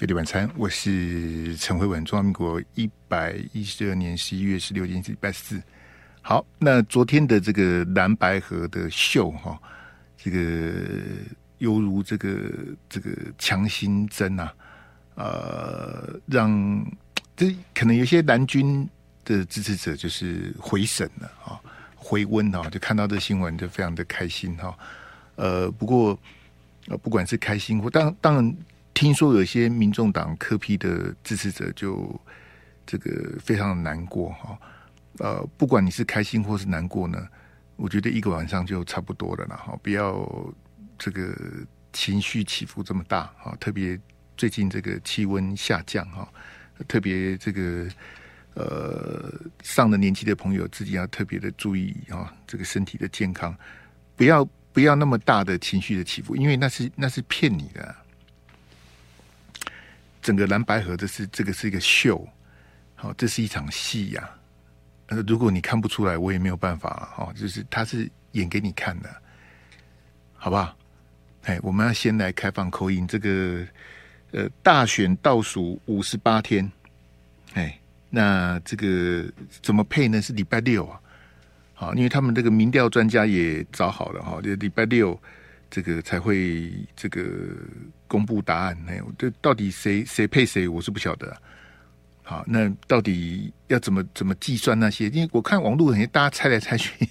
各位晚餐，我是陈慧文。中华民国112年11月16日是礼拜四。好，那昨天的这个蓝白河的秀哈、哦，这个犹如这个强心针啊，让这可能有些蓝军的支持者就是回神了啊、哦，回温啊、哦，就看到这新闻就非常的开心哈、哦。不过不管是开心或当然。听说有些民众党柯 P 的支持者就这个非常难过哈，不管你是开心或是难过呢，我觉得一个晚上就差不多了啦哈，不要这个情绪起伏这么大哈，特别最近这个气温下降哈，特别这个上了年纪的朋友自己要特别的注意哈，这个身体的健康，不要那么大的情绪的起伏，因为那是骗你的。整个蓝白河这个是一个秀，好，这是一场戏呀、啊。如果你看不出来，我也没有办法哈、哦。就是他是演给你看的，好不好？哎，我们要先来开放口音。这个大选倒数58天，哎，那这个怎么配呢？是礼拜六啊，好，因为他们这个民调专家也找好了哈，就礼拜六。这个才会这个公布答案，哎，这到底谁配谁，我是不晓得、啊。好，那到底要怎么计算那些？因为我看网络很大家猜来猜去，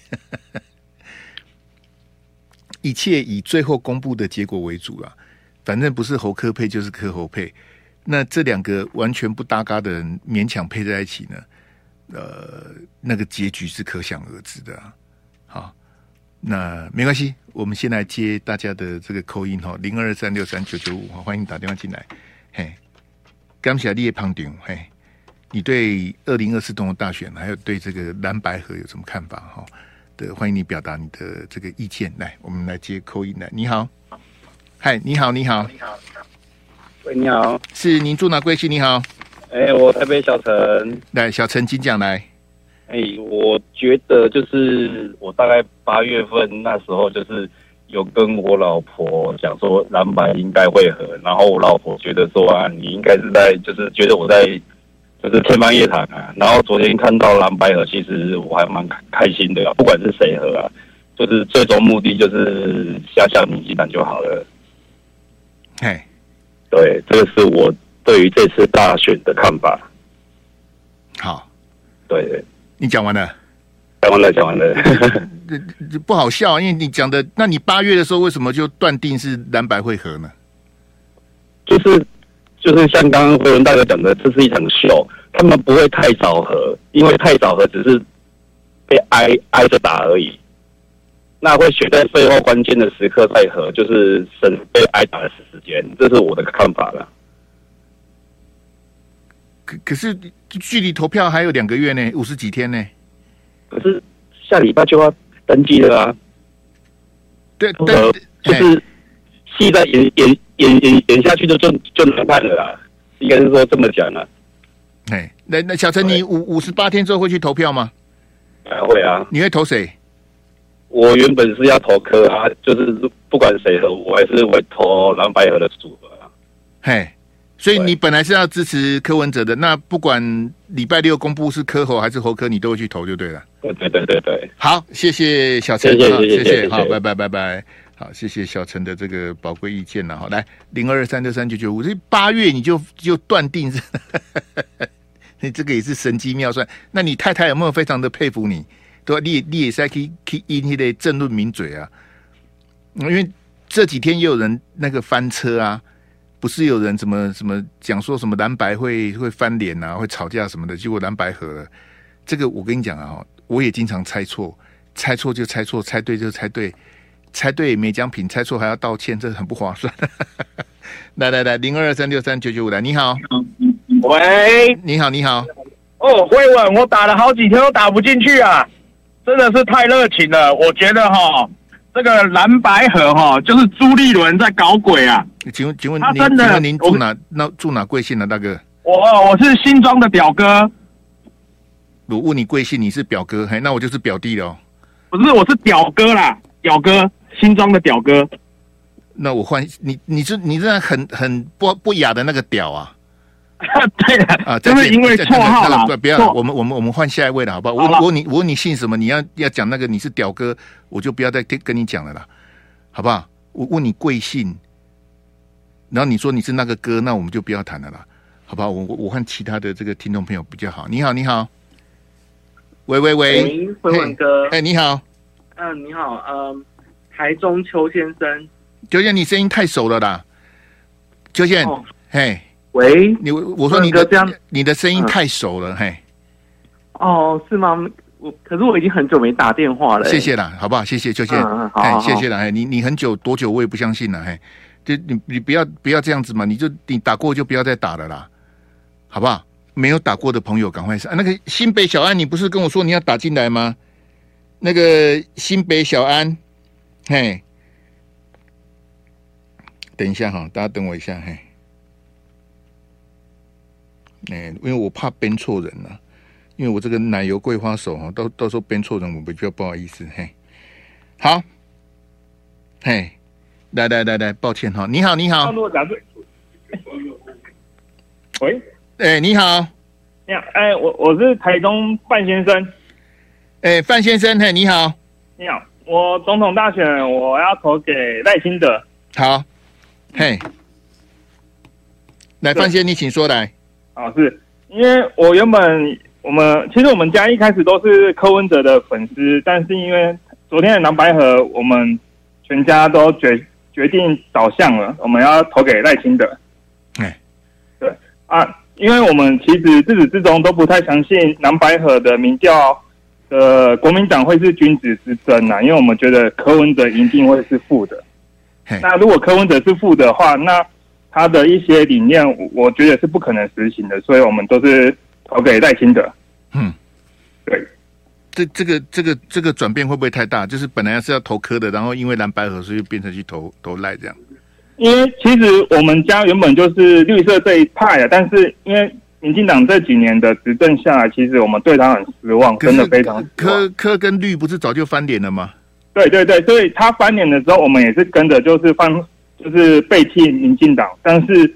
一切以最后公布的结果为主啦、啊。反正不是侯柯配就是柯侯配，那这两个完全不搭嘎的人勉强配在一起呢，那个结局是可想而知的、啊。好。那没关系，我们先来接大家的这个call in哈，0223639995，欢迎打电话进来。嘿，感谢你的捧场。嘿，你对2024总统大选，还有对这个蓝白合有什么看法哈？的，欢迎你表达你的这个意见。来，我们来接call in来。你好，嗨，你好，你好，你好，喂，你好，是您住哪贵姓？你好，哎，我台北小陈，来，小陈金奖来。哎，我觉得就是我大概8月份那时候，就是有跟我老婆讲说蓝白应该会合，然后我老婆觉得说啊，你应该是在就是觉得我在就是天方夜谭啊。然后昨天看到蓝白合，其实我还蛮开心的、啊，不管是谁合啊，就是最终目的就是吓民进党就好了。哎，对，这个是我对于这次大选的看法。好，对。你讲完了，讲完了，不好笑、啊，因为你讲的，那你8月的时候为什么就断定是蓝白会合呢？就是像刚刚辉文大哥讲的，这是一场秀，他们不会太早合，因为太早合只是被挨着打而已。那会选在最后关键的时刻再合，就是省被挨打的时间，这是我的看法了。可是距离投票还有2个月呢，50几天呢。可是下礼拜就要登记了啊。对，就是戏在演下去就难办了啦。应该是说这么讲了、啊。哎，那小陈，你58天之后会去投票吗？会啊。你会投谁？我原本是要投柯啊，就是不管谁投，我还是会投蓝白合的组合啊。嘿。所以你本来是要支持柯文哲的，那不管礼拜六公布是柯侯还是侯柯，你都会去投就对了。对。好，谢谢小陈，谢谢，好，拜拜。好，谢谢小陈的这个宝贵意见了。好，来0223639995，这8月你就断定是你这个也是神机妙算。那你太太有没有非常的佩服你？对吧？你也是去引那个政论名嘴啊，因为这几天也有人那个翻车啊。不是有人什么讲说什么蓝白会翻脸啊，会吵架什么的，结果蓝白合了。这个我跟你讲啊，我也经常猜错就猜错，猜对就猜对，猜对也没奖品，猜错还要道歉，这很不划算。来，0223639995来，你好，喂，你好，哦，辉文，我打了好几天都打不进去啊，真的是太热情了，我觉得哈。这个蓝白河哈，就是朱立伦在搞鬼啊！请问他真的？请问您住哪贵姓呢、啊，大哥？我是新庄的表哥。我问你贵姓，你是表哥，嘿，那我就是表弟了、哦。不是，我是表哥啦，表哥，新庄的表哥。那我换你这很不雅的那个屌啊！对的啊，就是因为绰号啦。不要，我们换下一位了，好不好？我问你姓什么？你要讲那个你是屌哥，我就不要再跟你讲了啦，好不好？我问你贵姓，然后你说你是那个哥，那我们就不要谈了啦，好不好？我换其他的这个听众朋友比较好。你好，你好，喂，辉文哥，哎，你好，你好，台中邱先生，邱先生，你声音太熟了啦，邱先生，嘿。喂，我说你的声音太熟了，嘿。哦，是吗？可是我已经很久没打电话了。谢谢啦，好不好？谢谢邱先生，哎，谢谢啦，哎，你很久多久我也不相信了，嘿，就你不要这样子嘛，你打过就不要再打了啦，好不好？没有打过的朋友赶快上。那个新北小安，你不是跟我说你要打进来吗？那个新北小安，嘿，等一下哈，大家等我一下，嘿。欸，因为我怕编错人了，因为我这个奶油桂花手哈，到时候编错人我比较不好意思。嘿，好，嘿，来，抱歉哈，你好，你好。喂，哎，你好，你好，哎，我是台中范先生。哎，范先生，嘿，你好，你好，我总统大选我要投给赖清德。好，嘿，来，范先生，你请说来。哦，是因为我原本我们家一开始都是柯文哲的粉丝，但是因为昨天的蓝白合，我们全家都决定导向了，我们要投给赖清德。对啊，因为我们其实自始至终都不太相信蓝白合的民调的国民党会是君子之争啊，因为我们觉得柯文哲一定会是负的。那如果柯文哲是负的话，那他的一些理念，我觉得是不可能实行的，所以我们都是投给赖清德。嗯，对，这个转变会不会太大？就是本来是要投柯的，然后因为蓝白合，所以变成去投赖这样。因为其实我们家原本就是绿色这一派啊，但是因为民进党这几年的执政下来，其实我们对他很失望，真的非常失望。柯跟绿不是早就翻脸了吗？对，所以他翻脸的时候，我们也是跟着就是就是背弃民进党，但是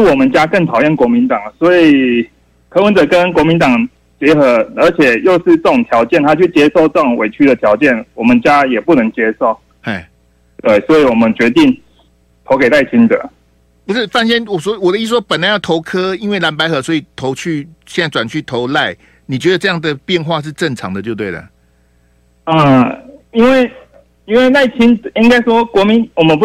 我们家更讨厌国民党，所以柯文哲跟国民党结合，而且又是这种条件，他去接受这种委屈的条件，我们家也不能接受。对，所以我们决定投给赖清德。不是范先，我的意思说，本来要投柯，因为蓝白合，所以投去，现在转去投赖。你觉得这样的变化是正常的，就对了。因为赖清应该说我们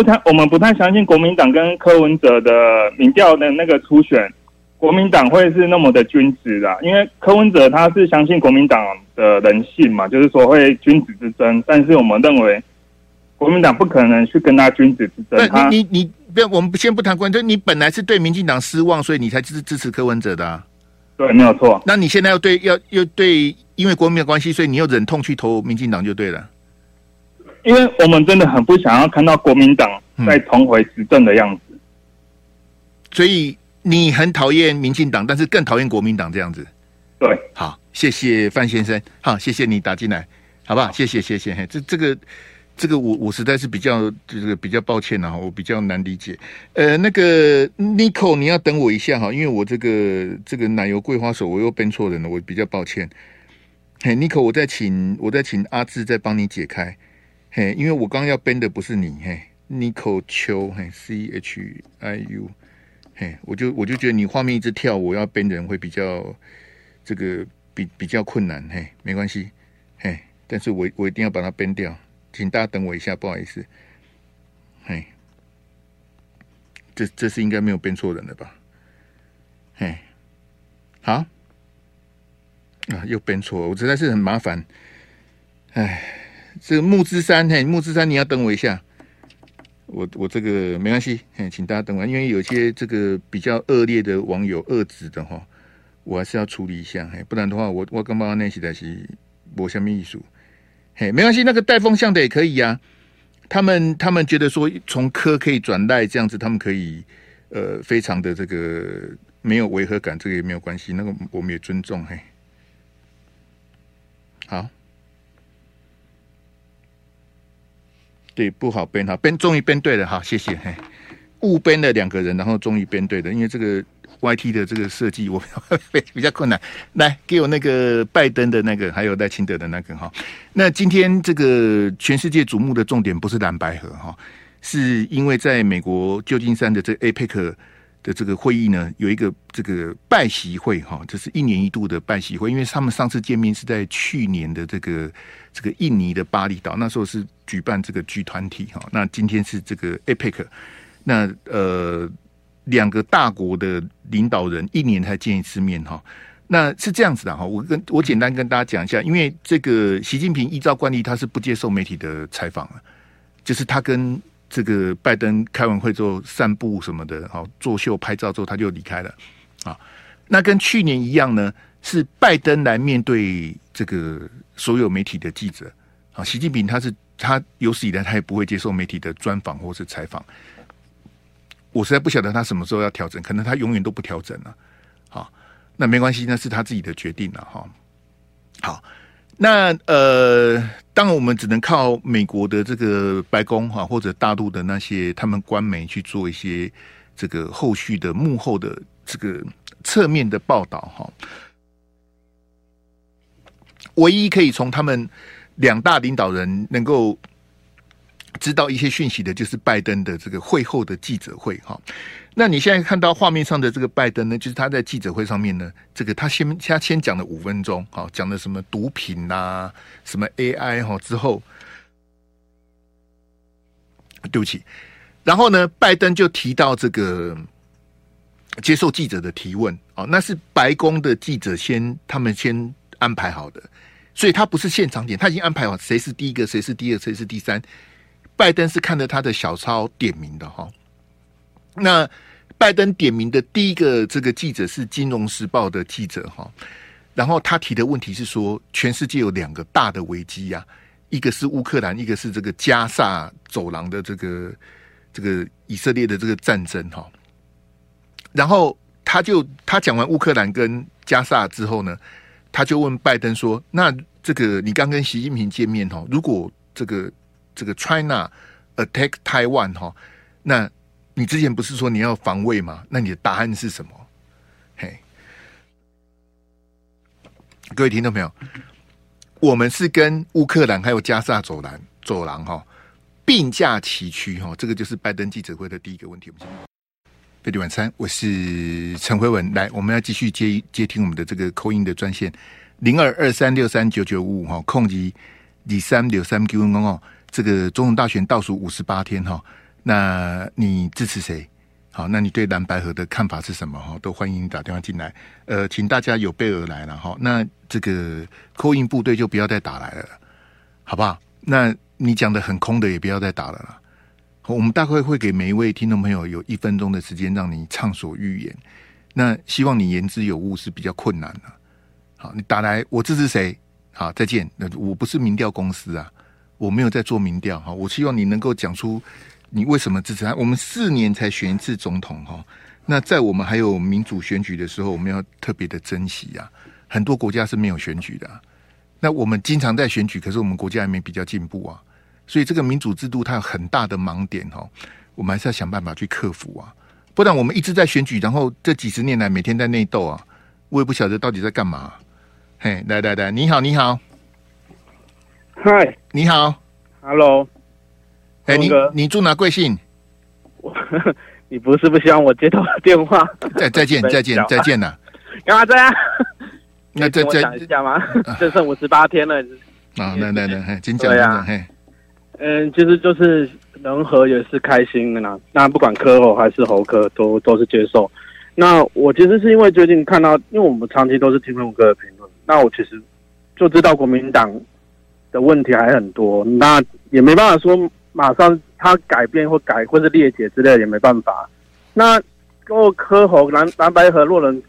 不太相信国民党跟柯文哲的民调的那个初选，国民党会是那么的君子的，因为柯文哲他是相信国民党的人性嘛，就是说会君子之争，但是我们认为国民党不可能去跟他君子之争。那你不要，我们先不谈关键，你本来是对民进党失望，所以你才支持柯文哲的啊。对，没有错。那你现在又对，因为国民的关系，所以你又忍痛去投民进党就对了。因为我们真的很不想要看到国民党再重回执政的样子，所以你很讨厌民进党，但是更讨厌国民党这样子。对，好，谢谢范先生，好，谢谢你打进来，好不好？谢谢，这个我实在是比较抱歉了，我比较难理解。那个 Nico， 你要等我一下哈，因为我这个奶油桂花手我又编错人了，我比较抱歉。嘿 ，Nico， 我再请阿志再帮你解开。嘿，因为我刚刚要编的不是你，嘿 ，Nico 秋，嘿 ，C H I U， 嘿，我就觉得你画面一直跳，我要编人会比较这个比较困难，嘿，没关系，嘿，但是我一定要把它编掉，请大家等我一下，不好意思，嘿，这是应该没有编错人了吧？嘿，好，啊，又编错了，我实在是很麻烦，哎。这个木之山，嘿，木之山，你要等我一下，我这个没关系，嘿，请大家等我，因为有些这个比较恶劣的网友恶质的哈，我还是要处理一下，嘿，不然的话我跟妈那起来是没什么意思，嘿，没关系，那个带风向的也可以啊，他们觉得说从科可以转赖这样子，他们可以非常的这个没有违和感，这个也没有关系，那个我们也尊重，嘿，好。对，不好编哈，编终于编对了哈，谢谢。嘿，误编了两个人，然后终于编对了，因为这个 YT 的这个设计我比较困难。来，给我那个拜登的那个，还有赖清德的那个哈。那今天这个全世界瞩目的重点不是蓝白合哈，是因为在美国旧金山的这个 APEC 的这个会议呢，有一个这个拜习会哈，这是1年1度的拜习会，因为他们上次见面是在去年的这个印尼的巴厘岛，那时候是举办这个G20哈，那今天是这个 APEC， 那两个大国的领导人1年才见一次面哈，那是这样子的哈，我简单跟大家讲一下，因为这个习近平依照惯例他是不接受媒体的采访了，就是他跟这个拜登开完会之后散步什么的，好作秀拍照之后他就离开了啊。那跟去年一样呢，是拜登来面对这个所有媒体的记者啊。习近平他有史以来他也不会接受媒体的专访或是采访。我实在不晓得他什么时候要调整，可能他永远都不调整了。好，那没关系，那是他自己的决定了哈。好。那当然我们只能靠美国的这个白宫哈，或者大陆的那些他们官媒去做一些这个后续的幕后的这个侧面的报道哈。唯一可以从他们两大领导人能够知道一些讯息的，就是拜登的这个会后的记者会哈。那你现在看到画面上的这个拜登呢，就是他在记者会上面呢，这个他先讲了5分钟，好，讲了什么毒品啊，什么 AI 哈，之后，对不起，然后呢，拜登就提到这个接受记者的提问，哦，那是白宫的记者他们先安排好的，所以他不是现场点，他已经安排好谁是第一个，谁是第二，谁是第三，拜登是看着他的小抄点名的哈。那拜登点名的第一个这个记者是《金融时报》的记者哈，然后他提的问题是说，全世界有两个大的危机啊，一个是乌克兰，一个是这个加萨走廊的这个以色列的这个战争哈。然后他讲完乌克兰跟加萨之后呢，他就问拜登说，那这个你刚跟习近平见面哈，如果这个 China attack Taiwan 哈，那你之前不是说你要防卫吗？那你的答案是什么？嘿，各位听到没有？我们是跟乌克兰还有加沙走廊哈并驾齐驱哈，这个就是拜登记者会的第一个问题。贝蒂晚餐，我是陈辉文，来，我们要继续接听我们的这个call-in的专线0223639955哈，空机23639955哦，这个总统大选倒数58天哈。那你支持谁？好，那你对蓝白合的看法是什么？哈，都欢迎打电话进来。请大家有备而来了哈。那这个call in部队就不要再打来了，好不好？那你讲的很空的也不要再打了啦。我们大概会给每一位听众朋友有1分钟的时间让你畅所欲言。那希望你言之有物是比较困难的。好，你打来，我支持谁？好，再见。我不是民调公司啊，我没有在做民调哈。我希望你能够讲出。你为什么支持他？我们4年才选一次总统哈，那在我们还有民主选举的时候，我们要特别的珍惜啊。很多国家是没有选举的啊，那我们经常在选举，可是我们国家还没比较进步啊。所以这个民主制度它有很大的盲点哈，我们还是要想办法去克服啊。不然我们一直在选举，然后这几十年来每天在内斗啊，我也不晓得到底在干嘛啊。嘿，来，你好，你好，嗨，你好 ，Hello。哎、欸，你住哪贵姓？你不是不希望我接到电话？再见了、啊！干嘛这样？那再讲一下吗？这剩58天了。啊，来，请讲。对呀，其实就是能和也是开心的啦。那不管科吼还是猴科，都是接受。那我其实是因为最近看到，因为我们长期都是听文哥的评论，那我其实就知道国民党的问题还很多，那也没办法说。马上他改变或是裂解之类的也没办法。那够柯侯蓝白合若能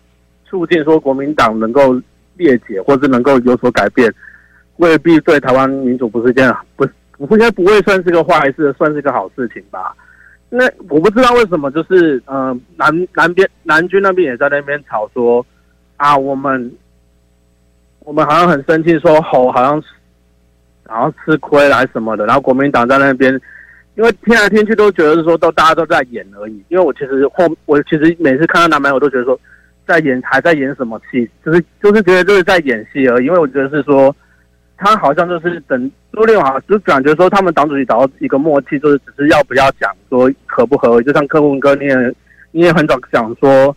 促进说国民党能够裂解或是能够有所改变，未必对台湾民主不是一件不应该不会算是个坏事，算是个好事情吧。那我不知道为什么就是南军那边也在那边吵说啊，我们好像很生气，说侯好像然后吃亏来什么的，然后国民党在那边，因为听来听去都觉得是说都大家都在演而已。因为我其实每次看到南美，我都觉得说在演，还在演什么戏，就是觉得就是在演戏而已。因为我觉得是说他好像就是等陆立华，就感觉说他们党主席找到一个默契，就是只是要不要讲说合不合，就像柯文哥你也很早讲说。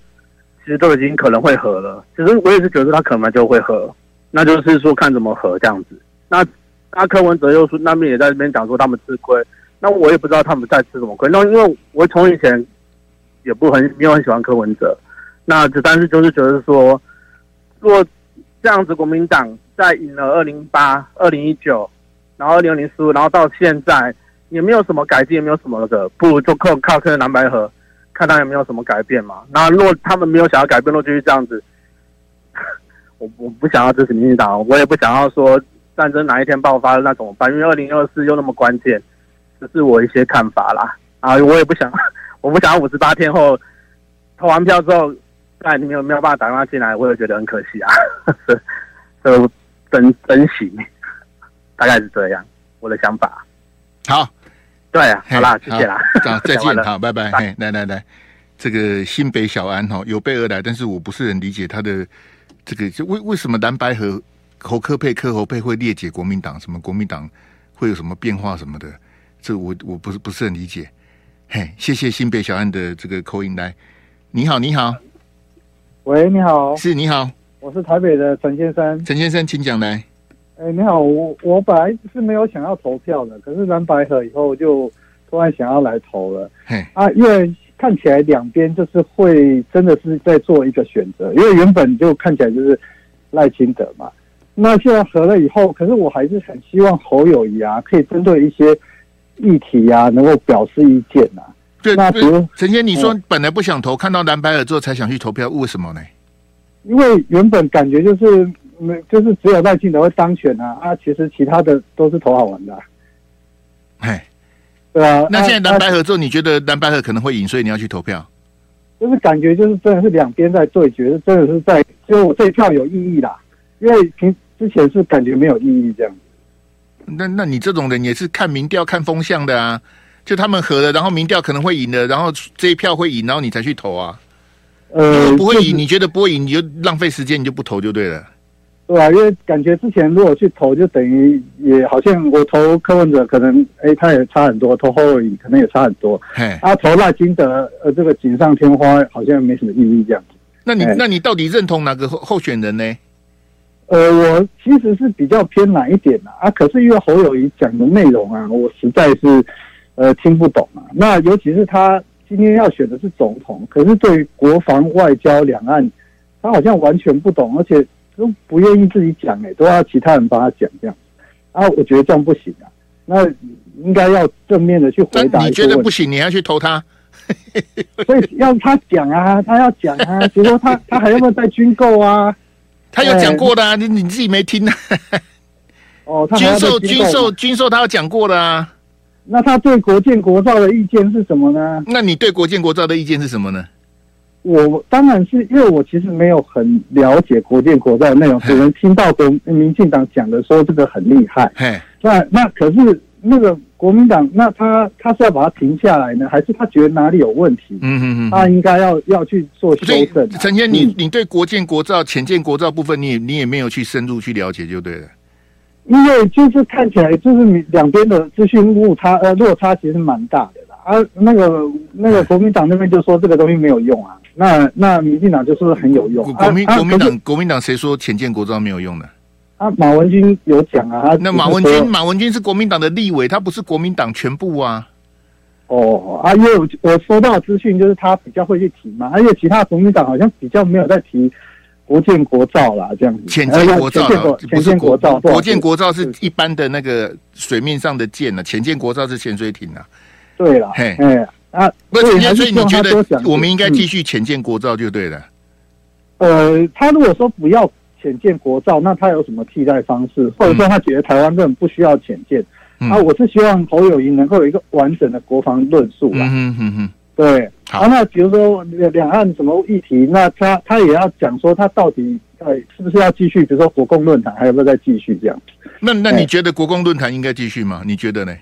其实都已经可能会合了，其实我也是觉得他可能就会合，那就是说看怎么合这样子。那柯文哲又说那边也在那边讲说他们吃亏，那我也不知道他们在吃什么亏。那因为我从以前也没有很喜欢柯文哲，那但是就是觉得说，如果这样子国民党在赢了2008、2019，然后2015，然后到现在也没有什么改进，也没有什么的，不如就靠柯蓝白合。看他有没有什么改变嘛？那若他们没有想要改变，若继续这样子，我不想要支持民进党，我也不想要说战争哪一天爆发的那种。反正2024又那么关键，这是我一些看法啦。啊，我不想要58天后投完票之后，但没有办法打电话进来，我也觉得很可惜啊。这珍惜，大概是这样我的想法。好。对啊，好啦，谢谢啦，再见，好，拜拜。来，这个新北小安哈有备而来，但是我不是很理解他的这个，就为什么蓝白和侯柯配柯侯配会裂解国民党，什么国民党会有什么变化什么的，这我不是很理解。嘿，谢谢新北小安的这个call in来，你好，喂，你好，是你好，我是台北的陈先生，请讲来。哎，你好，我本来是没有想要投票的，可是蓝白合以后就突然想要来投了。啊，因为看起来两边就是会真的是在做一个选择，因为原本就看起来就是赖清德嘛，那现在合了以后，可是我还是很希望侯友宜啊，可以针对一些议题啊，能够表示意见啊。对，那比如陈先，你说本来不想投，看到蓝白合之后才想去投票，为什么呢？因为原本感觉就是。就是只有赖清德会当选啊，其实其他的都是投好玩的、啊。哎，对啊。那现在蓝白合之后，你觉得蓝白合可能会赢，所以你要去投票？就是感觉就是真的是两边在对决，真的是在就我这一票有意义啦，因为之前是感觉没有意义这样子。那你这种人也是看民调看风向的啊，就他们合了，然后民调可能会赢了，然后这一票会赢，然后你才去投啊。不会赢，就是、你觉得不会赢，你就浪费时间，你就不投就对了。对啊，因为感觉之前如果去投，就等于也好像我投柯文哲，可能他也差很多；投侯友宜可能也差很多。啊，投赖清德这个锦上添花好像没什么意义这样子。那你到底认同哪个候选人呢？我其实是比较偏蓝一点啊，可是因为侯友宜讲的内容啊，我实在是听不懂啊。那尤其是他今天要选的是总统，可是对于国防、外交、两岸，他好像完全不懂，而且。都不愿意自己讲都要其他人帮他讲这样啊，我觉得这样不行啊，那应该要正面的去回答。你觉得不行，你要去投他，所以要他讲啊，他要讲啊，比如说他还要不要再军购啊？他有讲过的啊，你自己没听啊？哦，他军售他有讲过的啊。那他对国建国造的意见是什么呢？那你对国建国造的意见是什么呢？我当然是因为我其实没有很了解国建国造的内容，只能听到民进党讲的说这个很厉害。那可是那个国民党，那他是要把它停下来呢，还是他觉得哪里有问题？他应该要去做修正、啊。陈先，你对国建国造、潜舰国造部分，你也没有去深入去了解，就对了。因为就是看起来就是两边的资讯落差其实蛮大的。啊，那个国民党那边就说这个东西没有用啊，那民进党就说很有用。国民党谁说潜舰国造没有用的？啊，马文君有讲啊。那马文君是国民党的立委，他不是国民党全部啊。哦啊，因为我收到资讯就是他比较会去提嘛，而且其他国民党好像比较没有在提国建国造啦这样子。潜舰国造，国建国造是一般的那个水面上的舰啊，潜舰国造是潜水艇啊。对了，所以你觉得我们应该继续潜舰国造就对了。他如果说不要潜舰国造，那他有什么替代方式？或者说他觉得台湾根本不需要潜舰？我是希望侯友宜能够有一个完整的国防论述啦。对，好、啊，那比如说两岸什么议题，那他也要讲说他到底是不是要继续，比如说国共论坛还有没有再继续这样？那你觉得国共论坛应该继续吗？你觉得呢？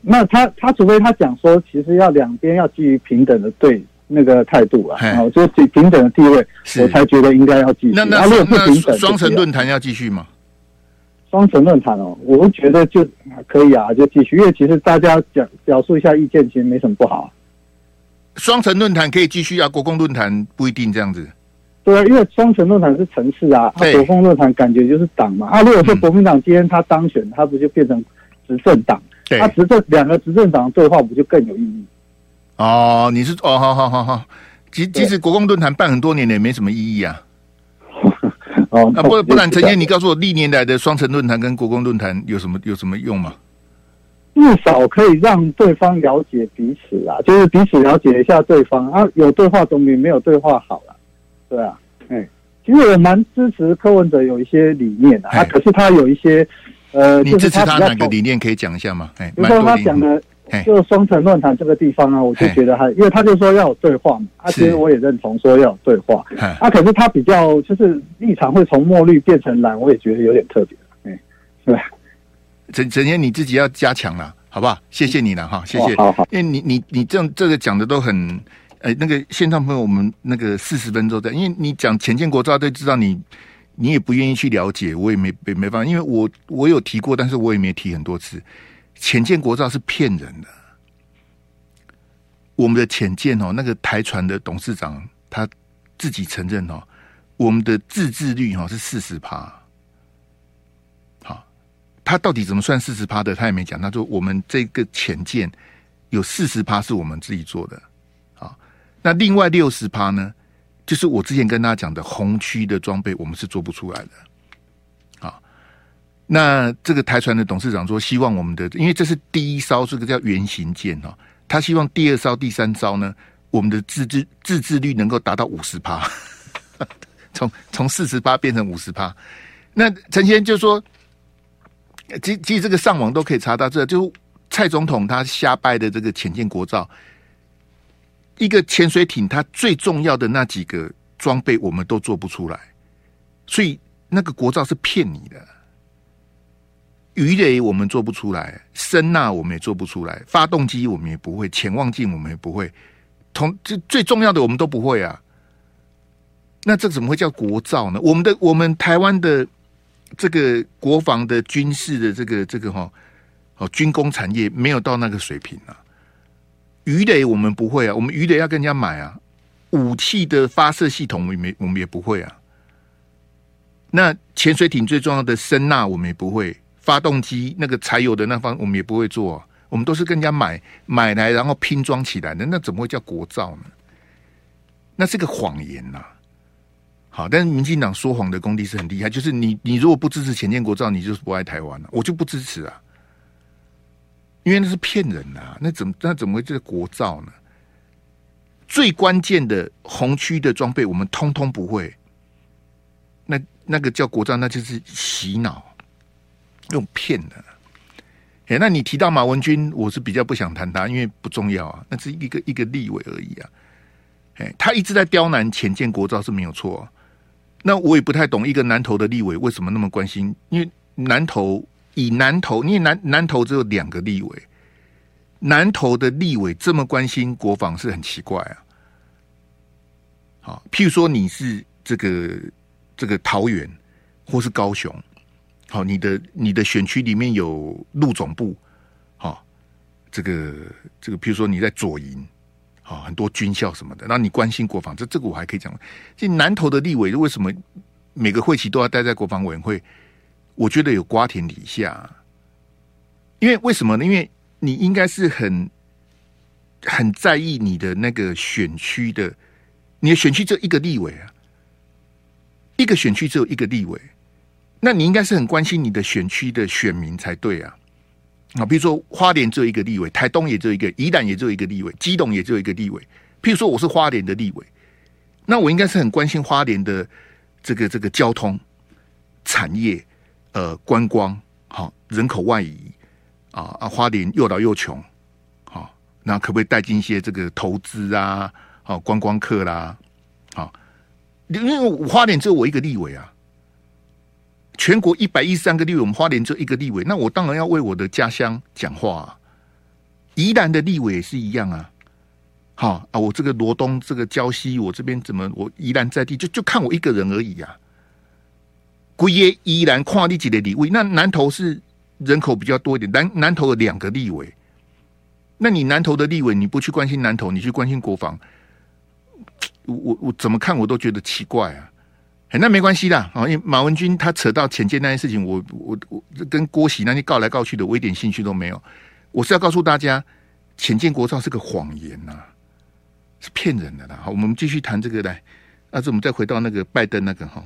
那他除非他讲说，其实要两边要基于平等的对那个态度啊，我说平等的地位，我才觉得应该要继续。那如果不平等，双城论坛要继续吗？双城论坛哦，我觉得就可以啊，就继续，因为其实大家表述一下意见，其实没什么不好、啊。双城论坛可以继续啊，国共论坛不一定这样子。对啊，因为双城论坛是城市啊，国共论坛感觉就是党嘛。啊，如果说国民党今天他当选，他不就变成执政党？对，他两个执政党对话不就更有意义？哦，你是哦，好，即使国共论坛办很多年也没什么意义啊。哦，那不然，陈燕，你告诉我，历年来的双城论坛跟国共论坛有什么用吗？至少可以让对方了解彼此啦，就是彼此了解一下对方啊，有对话总比没有对话好啦，对啊，其实我蛮支持柯文哲有一些理念啊，可是他有一些你支持他哪个理念可以讲一下吗？比如说他讲的就双城论坛这个地方啊，我就觉得因为他就说要有对话嘛，其实我也认同说要有对话，可是他比较就是立场会从墨绿变成蓝，我也觉得有点特别，是吧？陈燕你自己要加强啦，好不好？谢谢你啦，哈，谢谢。好，因为你这个讲的都很，那个线上朋友我们那个40分钟在，因为你讲前建国大队知道你也不愿意去了解，我也没办法，因为我有提过，但是我也没提很多次。潜舰国造是骗人的，我们的潜舰哦，那个台船的董事长他自己承认哦，我们的自制率哦是40%，好，他到底怎么算40%的，他也没讲，他说我们这个潜舰有40%是我们自己做的，好，那另外60%呢，就是我之前跟大家讲的红区的装备，我们是做不出来的。那这个台船的董事长说，希望我们的，因为这是第一艘，这个叫原型舰哦，他希望第二艘、第三艘呢，我们的自制率能够达到50%，从40%变成50%。那陈先生就说，其实这个上网都可以查到，这就蔡总统他下拜的这个潜舰国造，一个潜水艇，它最重要的那几个装备我们都做不出来，所以那个国造是骗你的。鱼雷我们做不出来，声呐我们也做不出来，发动机我们也不会，潜望镜我们也不会，最重要的我们都不会啊。那这怎么会叫国造呢？我们台湾的这个国防的军事的这个军工产业没有到那个水平啊。鱼雷我们不会啊，我们鱼雷要跟人家买啊，武器的发射系统我们也不会啊。那潜水艇最重要的声呐我们也不会。发动机那个柴油的那方我们也不会做、啊，我们都是跟人家买来然后拼装起来的，那怎么会叫国造呢？那是个谎言呐、啊。好，但是民进党说谎的功力是很厉害，就是你如果不支持潜舰国造，你就是不爱台湾了、啊，我就不支持啊，因为那是骗人啊，那怎么会叫国造呢？最关键的红区的装备我们通通不会，那个叫国造，那就是洗脑。用骗的，那你提到马文君，我是比较不想谈他，因为不重要啊，那是一个立委而已啊。他一直在刁难潜舰国造是没有错、啊，那我也不太懂一个南投的立委为什么那么关心，因为南投，因为南投只有2个立委，南投的立委这么关心国防是很奇怪啊。好，譬如说你是这个桃园或是高雄。好，你的选区里面有陆总部，好、哦，这个，譬如说你在左营，好、哦，很多军校什么的，那你关心国防，这个我还可以讲。这南投的立委为什么每个会期都要待在国防委员会？我觉得有瓜田李下，因为为什么呢？因为你应该是很在意你的那个选区的，你的选区只有一个立委啊，一个选区只有一个立委。那你应该是很关心你的选区的选民才对啊！啊，比如说花莲只有一个立委，台东也只有一个，宜兰也只有一个立委，基隆也只有一个立委。譬如说我是花莲的立委，那我应该是很关心花莲的这个交通、产业、观光、好、人口外移啊，花莲又老又穷，好、那可不可以带进一些这个投资啊，好观光客啦，好，因为我花莲只有我一个立委啊，全国113个立委，我们花莲只有一个立委，那我当然要为我的家乡讲话啊。宜兰的立委也是一样啊，好啊，我这个罗东这个礁溪，我这边怎么我宜兰在地就看我一个人而已啊。归耶宜兰跨地级的立委，那南投是人口比较多一点，南投有2个立委，那你南投的立委你不去关心南投，你去关心国防，我怎么看我都觉得奇怪啊。那没关系啦，因为马文君他扯到前件那件事情，我跟郭喜那些告来告去的，我一点兴趣都没有。我是要告诉大家，前建国造是个谎言呐、啊，是骗人的啦。好，我们继续谈这个来，那、啊、我们再回到那个拜登那个哈。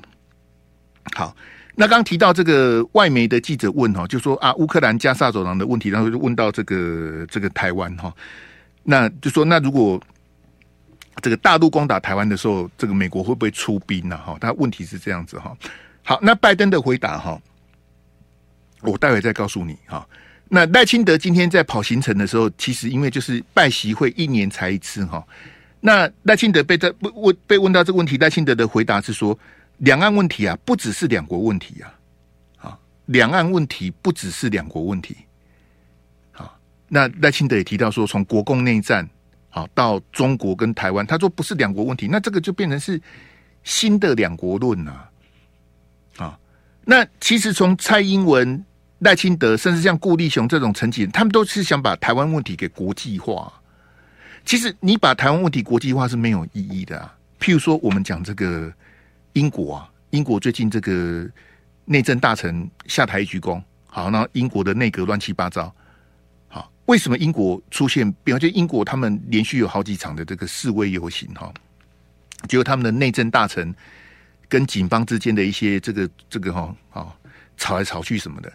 好，那刚提到这个外媒的记者问哈，就说啊，乌克兰加沙走廊的问题，然后就问到这个台湾哈，那就说那如果这个大陆攻打台湾的时候，这个美国会不会出兵呢？哈，他问题是这样子哈。好，那拜登的回答哈，我待会再告诉你哈。那赖清德今天在跑行程的时候，其实因为就是拜习会一年才一次哈。那赖清德被问到这个问题，赖清德的回答是说，两岸问题啊，不只是两国问题啊，啊，两岸问题不只是两国问题。好，那赖清德也提到说，从国共内战好到中国跟台湾，他说不是两国问题，那这个就变成是新的两国论啊。啊，那其实从蔡英文、赖清德，甚至像顾立雄这种层级，他们都是想把台湾问题给国际化。其实你把台湾问题国际化是没有意义的啊。譬如说，我们讲这个英国啊，英国最近这个内政大臣下台一鞠躬，好，那英国的内阁乱七八糟。好，为什么英国出现？比方说，英国他们连续有好几场的这个示威游行，哈，结果他们的内政大臣跟警方之间的一些这个哈啊吵来吵去什么的。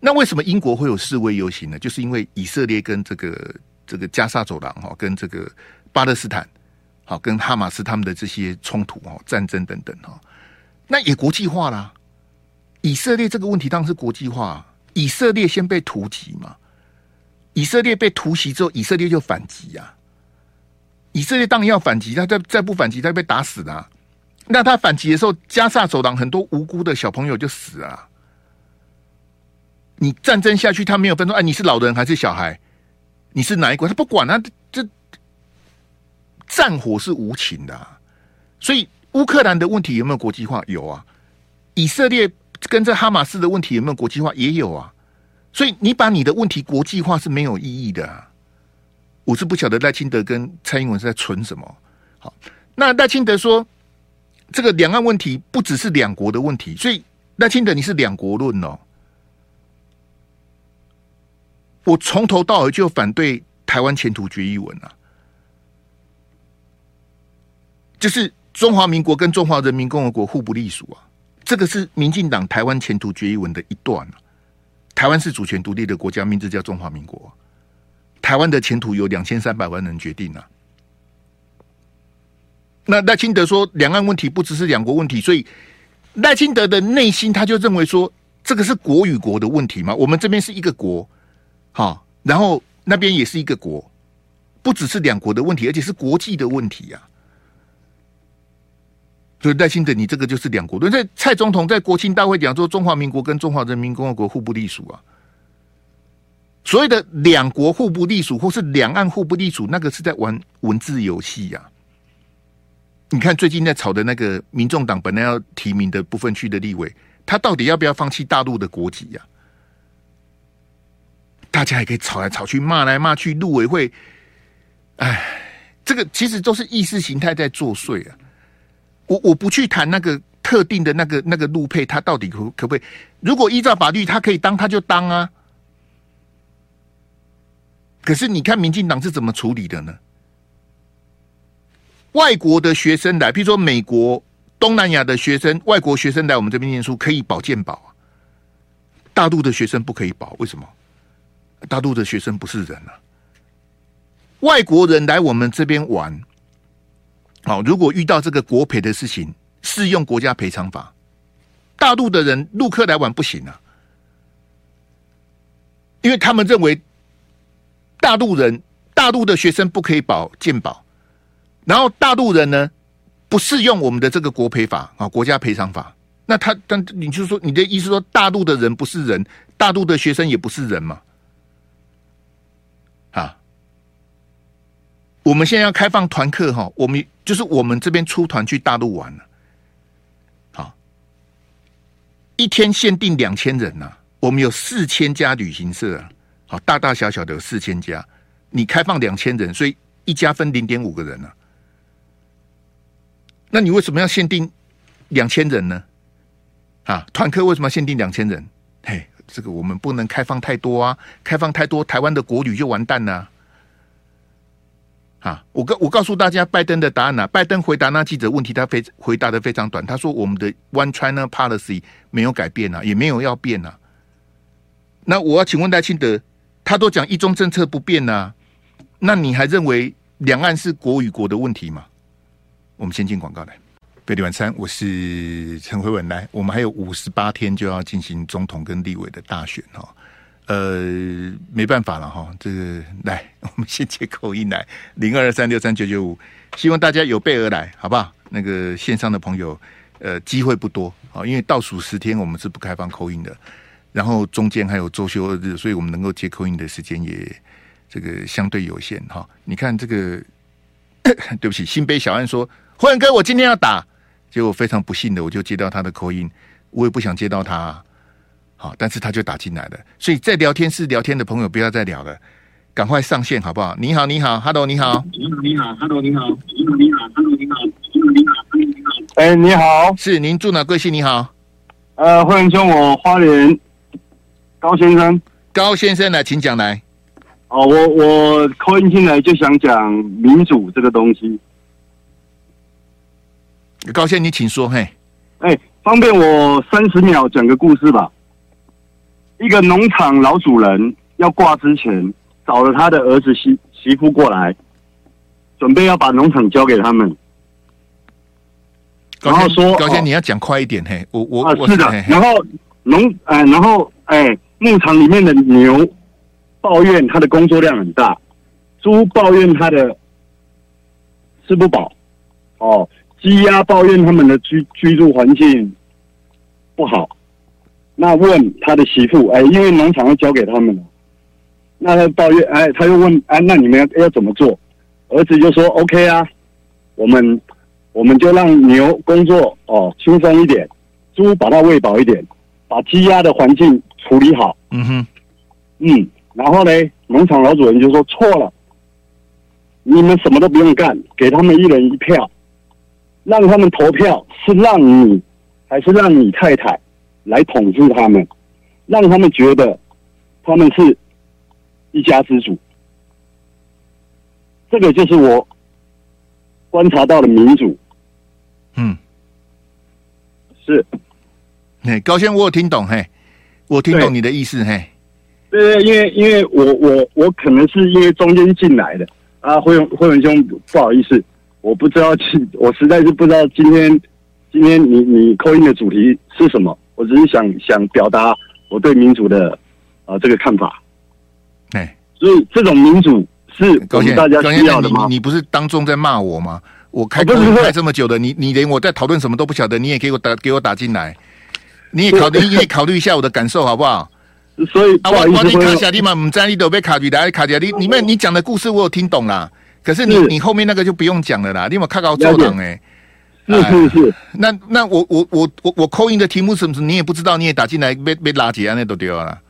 那为什么英国会有示威游行呢？就是因为以色列跟这个加沙走廊哈，跟这个巴勒斯坦，好，跟哈马斯他们的这些冲突哈、战争等等哈，那也国际化啦。以色列这个问题当然是国际化，以色列先被突袭嘛，以色列被突袭之后，以色列就反击啊，以色列当然要反击，他再不反击，他被打死啦、啊。那他反击的时候，加沙走廊很多无辜的小朋友就死了、啊。你战争下去，他没有分说，哎，你是老人还是小孩，你是哪一国，他不管啊。这战火是无情的、啊，所以乌克兰的问题有没有国际化？有啊。以色列跟这哈马斯的问题有没有国际化？也有啊。所以你把你的问题国际化是没有意义的、啊。我是不晓得赖清德跟蔡英文是在存什么。好，那赖清德说，这个两岸问题不只是两国的问题，所以赖清德你是两国论哦。我从头到尾就反对台湾前途决议文啊，就是中华民国跟中华人民共和国互不隶属啊，这个是民进党台湾前途决议文的一段啊。台湾是主权独立的国家，名字叫中华民国、啊，台湾的前途由2300万人决定啊。那赖清德说，两岸问题不只是两国问题，所以赖清德的内心他就认为说，这个是国与国的问题嘛，我们这边是一个国。好，然后那边也是一个国，不只是两国的问题，而且是国际的问题啊。所以赖清德，你这个就是两国论。在蔡总统在国庆大会讲说，中华民国跟中华人民共和国互不隶属啊。所谓的两国互不隶属，或是两岸互不隶属，那个是在玩文字游戏啊。你看最近在吵的那个民众党本来要提名的部分区的立委，他到底要不要放弃大陆的国籍啊？大家也可以吵来吵去，骂来骂去，陆委会，哎，这个其实都是意识形态在作祟啊。我不去谈那个特定的那个陆配，他到底可不可以？如果依照法律，他可以当，他就当啊。可是你看民进党是怎么处理的呢？外国的学生来，譬如说美国、东南亚的学生，外国学生来我们这边念书可以保健保啊，大陆的学生不可以保，为什么？大陆的学生不是人啊，外国人来我们这边玩，好、哦，如果遇到这个国赔的事情，适用国家赔偿法。大陆的人陆客来玩不行啊，因为他们认为大陆人大陆的学生不可以保健保，然后大陆人呢不适用我们的这个国赔法啊，国家赔偿法。那他，但你就说你的意思说大陆的人不是人，大陆的学生也不是人嘛？啊，我们现在要开放团客哈，我们就是我们这边出团去大陆玩了，好，一天限定2000人呐，我们有4000家旅行社啊，好，大大小小的有4000家，你开放2000人，所以一家分0.5个人啊，那你为什么要限定2000人呢？啊，团客为什么要限定2000人？嘿，这个我们不能开放太多啊，开放太多，台湾的国旅就完蛋了。啊，我告诉大家，拜登的答案啊，拜登回答那记者问题，他回答的非常短，他说我们的 One China Policy 没有改变啊，也没有要变啊。那我要请问赖清德，他都讲一中政策不变啊，那你还认为两岸是国与国的问题吗？我们先进广告来。飞碟晚餐，我是陈慧文。来，我们还有58天就要进行总统跟立委的大选哈，没办法了哈，这个来，我们先接口音来0223639995，希望大家有备而来，好不好？那个线上的朋友，机会不多啊，因为倒数10天我们是不开放口音的，然后中间还有周休2日，所以我们能够接口音的时间也这个相对有限哈。你看这个，对不起，新北小安说，慧文哥，我今天要打。结果非常不幸的，我就接到他的 call in， 我也不想接到他啊，好，但是他就打进来了。所以在聊天室聊天的朋友不要再聊了，赶快上线好不好？你好，你好 ，Hello， 你好，你好 ，Hello， 你好，你好 ，Hello， 你好，你好，你好，哎，你好，是您住哪？贵姓？你好，慧文兄，我花莲高先生，高先生来，请讲来。哦，我 call in 进来就想讲民主这个东西。高先生，你请说。嘿，哎，方便我30秒讲个故事吧。一个农场老主人要挂之前，找了他的儿子媳妇过来，准备要把农场交给他们。然后说，高先生，你要讲快一点。嘿，我是的。然后牧场里面的牛抱怨他的工作量很大，猪抱怨他的吃不饱，哦。鸡鸭抱怨他们的居住环境不好，那问他的媳妇，哎，因为农场要交给他们了，那他抱怨，哎，他又问，哎，那你们要怎么做？儿子就说 OK 啊，我们就让牛工作哦轻松一点，猪把它喂饱一点，把鸡鸭的环境处理好。嗯哼，嗯，然后呢，农场老主人就说错了，你们什么都不用干，给他们1人1票。让他们投票，是让你还是让你太太来统治他们，让他们觉得他们是一家之主。这个就是我观察到的民主。嗯，是。哎，高先生，我有听懂，嘿，我听懂你的意思，嘿。对，因为我可能是因为中间进来的啊，慧文兄，不好意思。我不知道，我实在是不知道今天你call in的主题是什么。我只是想表达我对民主的这个看法。哎，所以这种民主是我们大家需要的吗？你不是当中在骂我吗？我开这么久的，你连我在讨论什么都不晓得，你也给我打进来，你也考虑一下我的感受好不好？所以啊，我你卡小弟嘛，唔知你都被卡住来卡住你，你讲的故事我有听懂啦。可是你后面那个就不用讲了啦，你有没有看到做党哎？是。那我call in的题目什么你也不知道，你也打进来被拉起来那都丢了。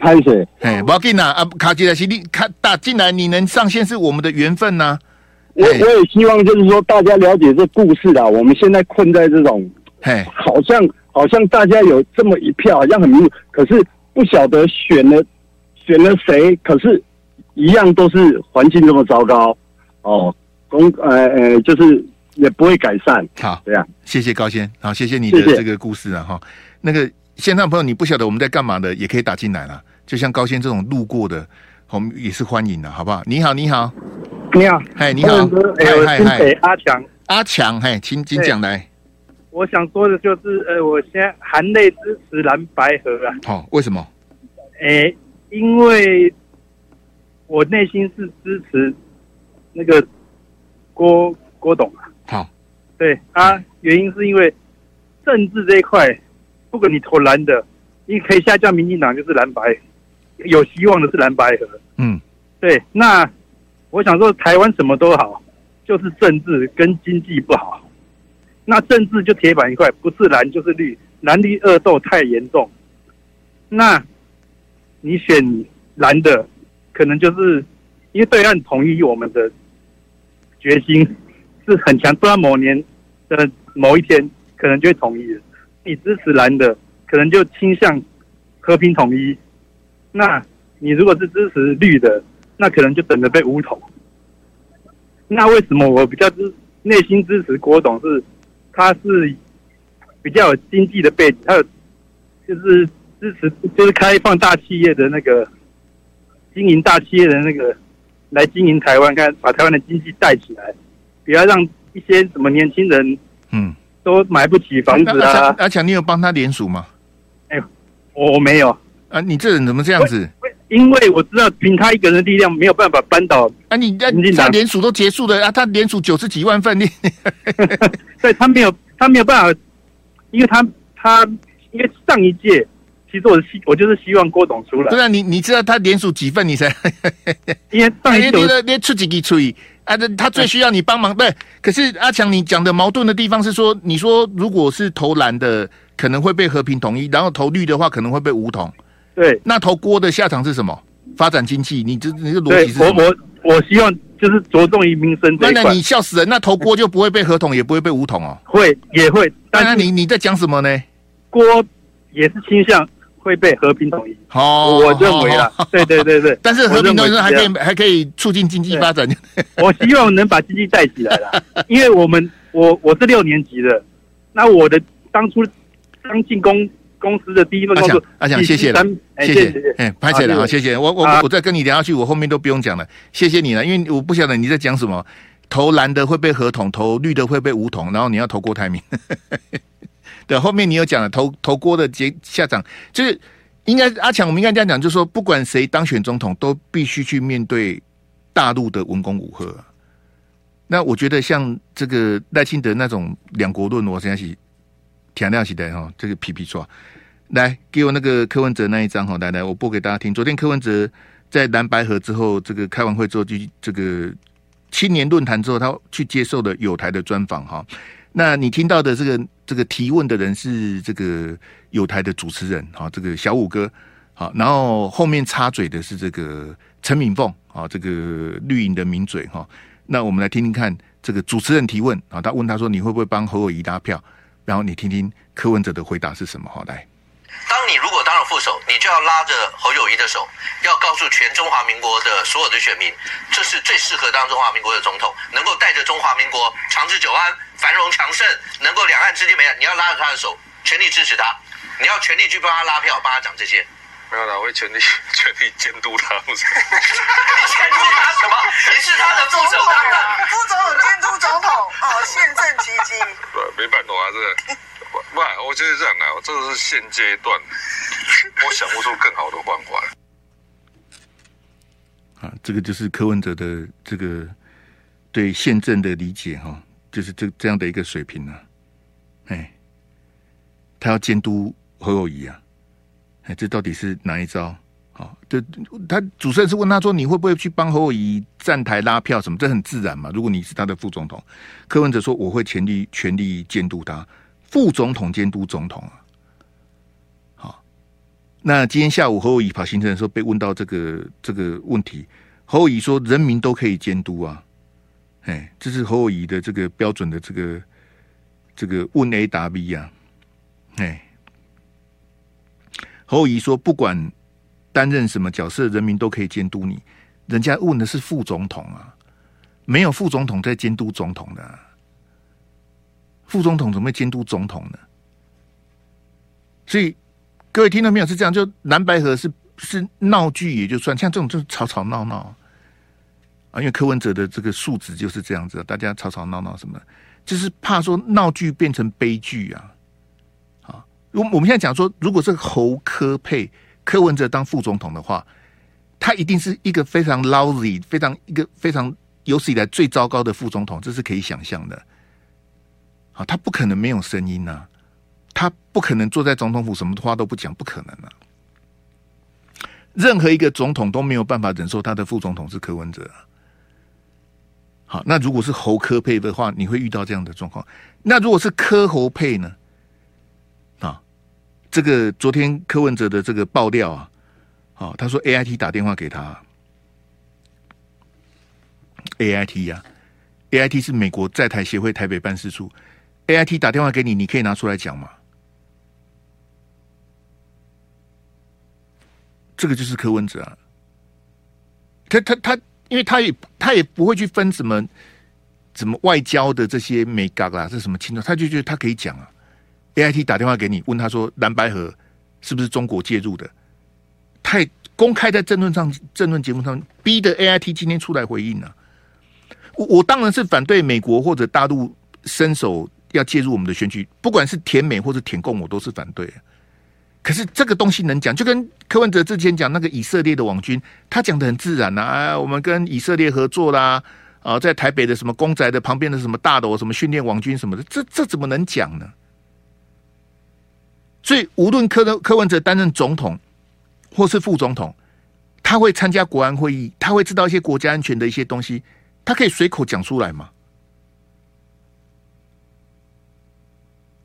拍谁？哎，不要紧啦啊！卡进来是你打进来，你能上线是我们的缘分呐。我也希望就是说大家了解这故事啦。我们现在困在这种，好像大家有这么一票，好像很民主，可是不晓得选了谁，可是一样都是环境这么糟糕。哦，就是也不会改善。好，对啊，谢谢高先生，好，谢谢你的这个故事啊，哈。那个线上朋友，你不晓得我们在干嘛的，也可以打进来了。就像高先生这种路过的，我们也是欢迎的，好不好？你好，你好，你好，嗨，你好，嗨嗨，新阿强，嗨，请讲来。我想说的就是，我现在含泪支持蓝白合啊。好，为什么？因为我内心是支持那个郭董啊。好，对啊，原因是因为政治这一块，不管你投蓝的，你可以下降民进党就是蓝白，有希望的是蓝白合。嗯，对。那我想说，台湾什么都好，就是政治跟经济不好。那政治就铁板一块，不是蓝就是绿，蓝绿恶斗太严重。那你选蓝的，可能就是因为对岸同意我们的决心是很强，不然某年的某一天可能就会统一了。你支持蓝的，可能就倾向和平统一；那你如果是支持绿的，那可能就等着被武统。那为什么我比较内心支持郭董是，他是比较有经济的背景，他有就是支持就是开放大企业的那个经营大企业的那个来经营台湾，看把台湾的经济带起来，不要让一些什么年轻人都买不起房子啊。阿强，你有帮他联署吗？哎、欸，我没有啊。你这人怎么这样子？因为我知道凭他一个人的力量没有办法扳倒啊！你他联署都结束了啊！他联署90几万份，你对他没有办法，因为他因为上一届，其实我就是希望郭董出来。对啊，你知道他联署几份你才？因为上一届连出几个吹啊，他最需要你帮忙。对，可是阿强，你讲的矛盾的地方是说，你说如果是投蓝的可能会被和平统一，然后投绿的话可能会被武统。对，那投郭的下场是什么？发展经济，你这逻辑是什么？我希望就是着重于民生这一块。那你笑死人，那投郭就不会被合统，也不会被武统哦。会也会，但是你在讲什么呢？郭也是倾向会被和平统一。哦，我认为啦，对对对对。但是和平统一还可以促进经济发展。我希望能把经济带起来啦，因为我是6年级的，那我的当初刚进公司的第一份工作。阿强，谢谢了。谢谢，拍起来啊！谢谢我再跟你聊下去，我后面都不用讲了。谢谢你了，因为我不晓得你在讲什么。投蓝的会被合统，投绿的会被武统，然后你要投郭台铭。对，后面你有讲了，投郭的下场就是应该阿强，我们应该这样讲，就是说不管谁当选总统，都必须去面对大陆的文攻武吓。那我觉得像这个赖清德那种两国论，我现在是天亮起来哈，这个皮皮抓。来给我那个柯文哲那一张哈，来，我播给大家听。昨天柯文哲在蓝白合之后，这个开完会之后，就这个青年论坛之后，他去接受了友台的专访哈。那你听到的这个提问的人是这个友台的主持人哈，这个小五哥好，然后后面插嘴的是这个陈敏凤啊，这个绿营的名嘴哈。那我们来听听看这个主持人提问啊，他问他说你会不会帮侯友宜拉票？然后你听听柯文哲的回答是什么哈，来。当你如果当了副手，你就要拉着侯友宜的手，要告诉全中华民国的所有的选民，这是最适合当中华民国的总统，能够带着中华民国长治久安、繁荣强盛，能够两岸之间没有，你要拉着他的手，全力支持他，你要全力去帮他拉票，帮他讲这些。没有啦，我会全力监督他。你监督他什么？你是他的副手当的，副总有监督总统哦，宪政奇迹。没办法啊，这个。不，我觉得这样啊，这是现阶段，我想不出更好的办法了。啊，这个就是柯文哲的这个对宪政的理解哈，就是这样的一个水平啊。哎，他要监督侯友宜啊，哎，这到底是哪一招？好、哦，这他主持人是问他说你会不会去帮侯友宜站台拉票什么？这很自然嘛。如果你是他的副总统，柯文哲说我会全力监督他。副总统监督总统啊，好，那今天下午侯友宜跑行程的时候被问到这个问题，侯友宜说人民都可以监督啊，哎，这是侯友宜的这个标准的这个问 A 答 B 啊，哎，侯友宜说不管担任什么角色，人民都可以监督你，人家问的是副总统啊，没有副总统在监督总统的、啊。副总统怎么会监督总统呢？所以各位听到没有？是这样，就蓝白合是闹剧也就算，像这种就是吵吵闹闹啊。因为柯文哲的这个素质就是这样子、啊，大家吵吵闹闹什么，就是怕说闹剧变成悲剧啊。好，我们现在讲说，如果是侯柯配柯文哲当副总统的话，他一定是一个非常 lousy 非常有史以来最糟糕的副总统，这是可以想象的。好，他不可能没有声音啊，他不可能坐在总统府什么话都不讲，不可能啊。任何一个总统都没有办法忍受他的副总统是柯文哲啊。好，那如果是侯柯配的话，你会遇到这样的状况。那如果是柯侯配呢？啊，这个昨天柯文哲的这个爆料啊，好，他说 AIT 打电话给他啊。AIT 啊 ，AIT 是美国在台协会台北办事处 ，AIT 打电话给你，你可以拿出来讲吗？这个就是柯文哲啊，他，因为他也不会去分怎么外交的这些美嘎啦，这什么清楚，他就觉得他可以讲啊。AIT 打电话给你，问他说蓝白合是不是中国介入的？太公开在政论节目上，逼得 AIT 今天出来回应啊。我当然是反对美国或者大陆伸手要介入我们的选举，不管是舔美或者舔共，我都是反对。可是这个东西能讲，就跟柯文哲之前讲那个以色列的网军，他讲的很自然啊，哎，我们跟以色列合作啦，啊，在台北的什么公宅的旁边的什么大楼，什么训练网军什么的，这怎么能讲呢？所以无论柯文哲担任总统或是副总统，他会参加国安会议，他会知道一些国家安全的一些东西，他可以随口讲出来吗？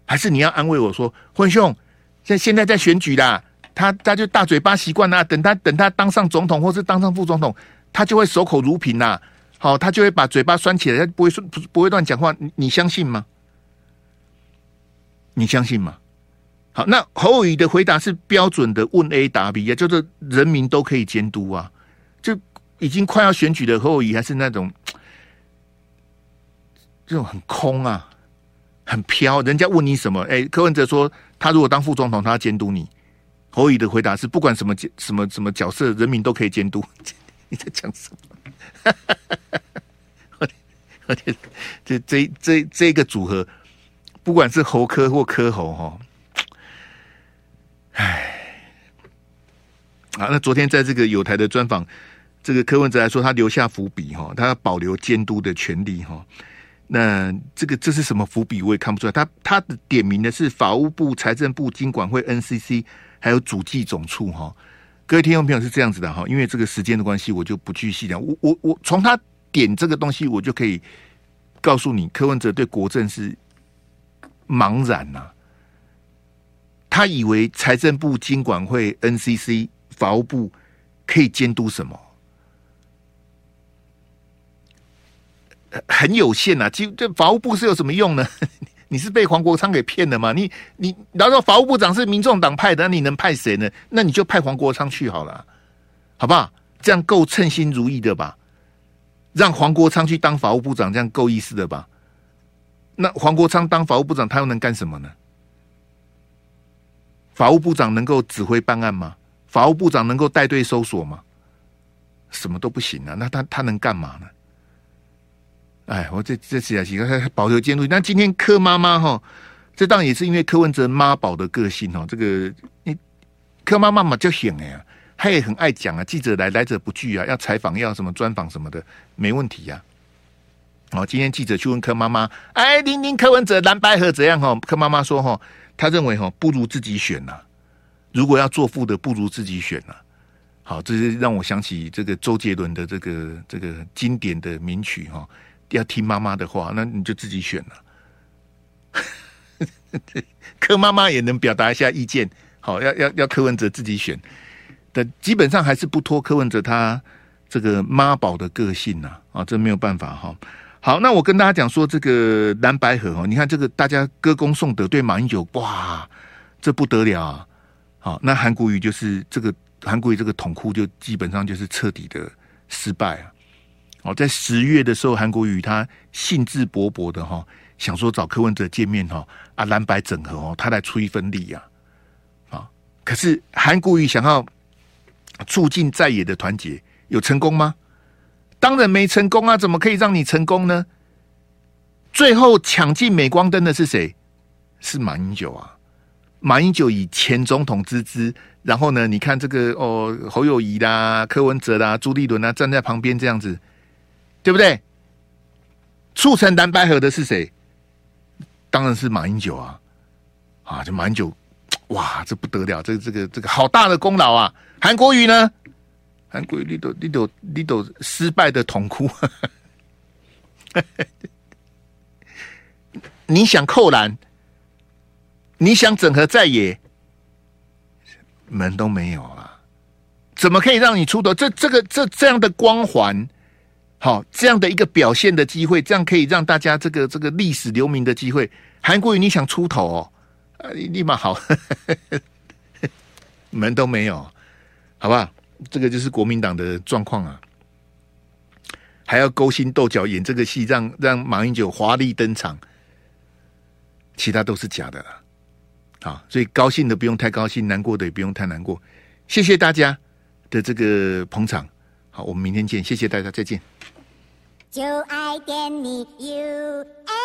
还是你要安慰我说，混兄，现在在选举啦，他就大嘴巴习惯啦，等他当上总统或是当上副总统，他就会守口如瓶啦，好，他就会把嘴巴拴起来，他不会乱讲话，你相信吗？你相信吗？好，那侯友宜的回答是标准的问 A 答 B 啊，就是人民都可以监督啊，就已经快要选举的侯友宜还是那种这种很空啊，很飘。人家问你什么，哎，柯文哲说他如果当副总统，他要监督你。侯友宜的回答是不管什么角色，人民都可以监督。你在讲什么？而且这个组合，不管是侯柯或柯侯哈。唉，啊，那昨天在这个友台的专访，这个柯文哲来说，他留下伏笔哈，他要保留监督的权利哈。那这是什么伏笔，我也看不出来。他的点名的是法务部、财政部、金管会、NCC 还有主计总处哈。各位听众朋友是这样子的哈，因为这个时间的关系，我就不去细讲。我从他点这个东西，我就可以告诉你，柯文哲对国政是茫然呐、啊。他以为财政部、金管会、NCC、法务部可以监督什么？很有限啊，这法务部是有什么用呢？你是被黄国昌给骗了吗？你然后法务部长是民众党派的，那你能派谁呢？那你就派黄国昌去好了，好不好？这样够称心如意的吧？让黄国昌去当法务部长，这样够意思的吧？那黄国昌当法务部长，他又能干什么呢？法务部长能够指挥办案吗？法务部长能够带队搜索吗？什么都不行啊！那他能干嘛呢？哎，我这次啊，他保留监督。那今天柯妈妈哈，这当然也是因为柯文哲妈宝的个性哦。这个柯妈妈嘛就行哎呀，她也很爱讲啊。记者来者不拒啊，要采访要什么专访什么的，没问题呀、啊。好、哦，今天记者去问柯妈妈，哎，您柯文哲蓝白合怎样哈？柯妈妈说哈，他认为哈不如自己选呐、啊，如果要做副的，不如自己选呐、啊。好，这是让我想起这个周杰伦的这个经典的名曲哈，要听妈妈的话，那你就自己选了、啊。柯妈妈也能表达一下意见，好，要柯文哲自己选，但基本上还是不脱柯文哲他这个妈宝的个性呐、啊，啊，这没有办法哈。好，那我跟大家讲说这个蓝白合哦，你看这个大家歌功颂德，对马英九哇，这不得了啊！好，那韩国瑜就是这个韩国瑜这个统coup就基本上就是彻底的失败啊！哦，在10月的时候，韩国瑜他兴致勃勃的哈、哦，想说找柯文哲见面哈、哦，啊蓝白整合哦，他来出一份力啊！啊、哦，可是韩国瑜想要促进在野的团结，有成功吗？当然没成功啊，怎么可以让你成功呢？最后抢进镁光灯的是谁？是马英九啊。马英九以前总统之姿，然后呢，你看这个哦，侯友宜啦、柯文哲啦、朱立伦啦，站在旁边这样子，对不对？促成蓝白合的是谁？当然是马英九啊！啊，这马英九，哇，这不得了，这个好大的功劳啊！韩国瑜呢？韩国瑜你都失败的痛哭，你想扣篮？你想整合在野，门都没有了，怎么可以让你出头？这样的光环，好，这样的一个表现的机会，这样可以让大家这个历史留名的机会。韩国瑜你想出头哦，立马好门都没有，好不好？这个就是国民党的状况啊，还要勾心斗角演这个戏，让马英九华丽登场，其他都是假的了。好，所以高兴的不用太高兴，难过的也不用太难过。谢谢大家的这个捧场，好，我们明天见，谢谢大家，再见。就爱点你 UFO。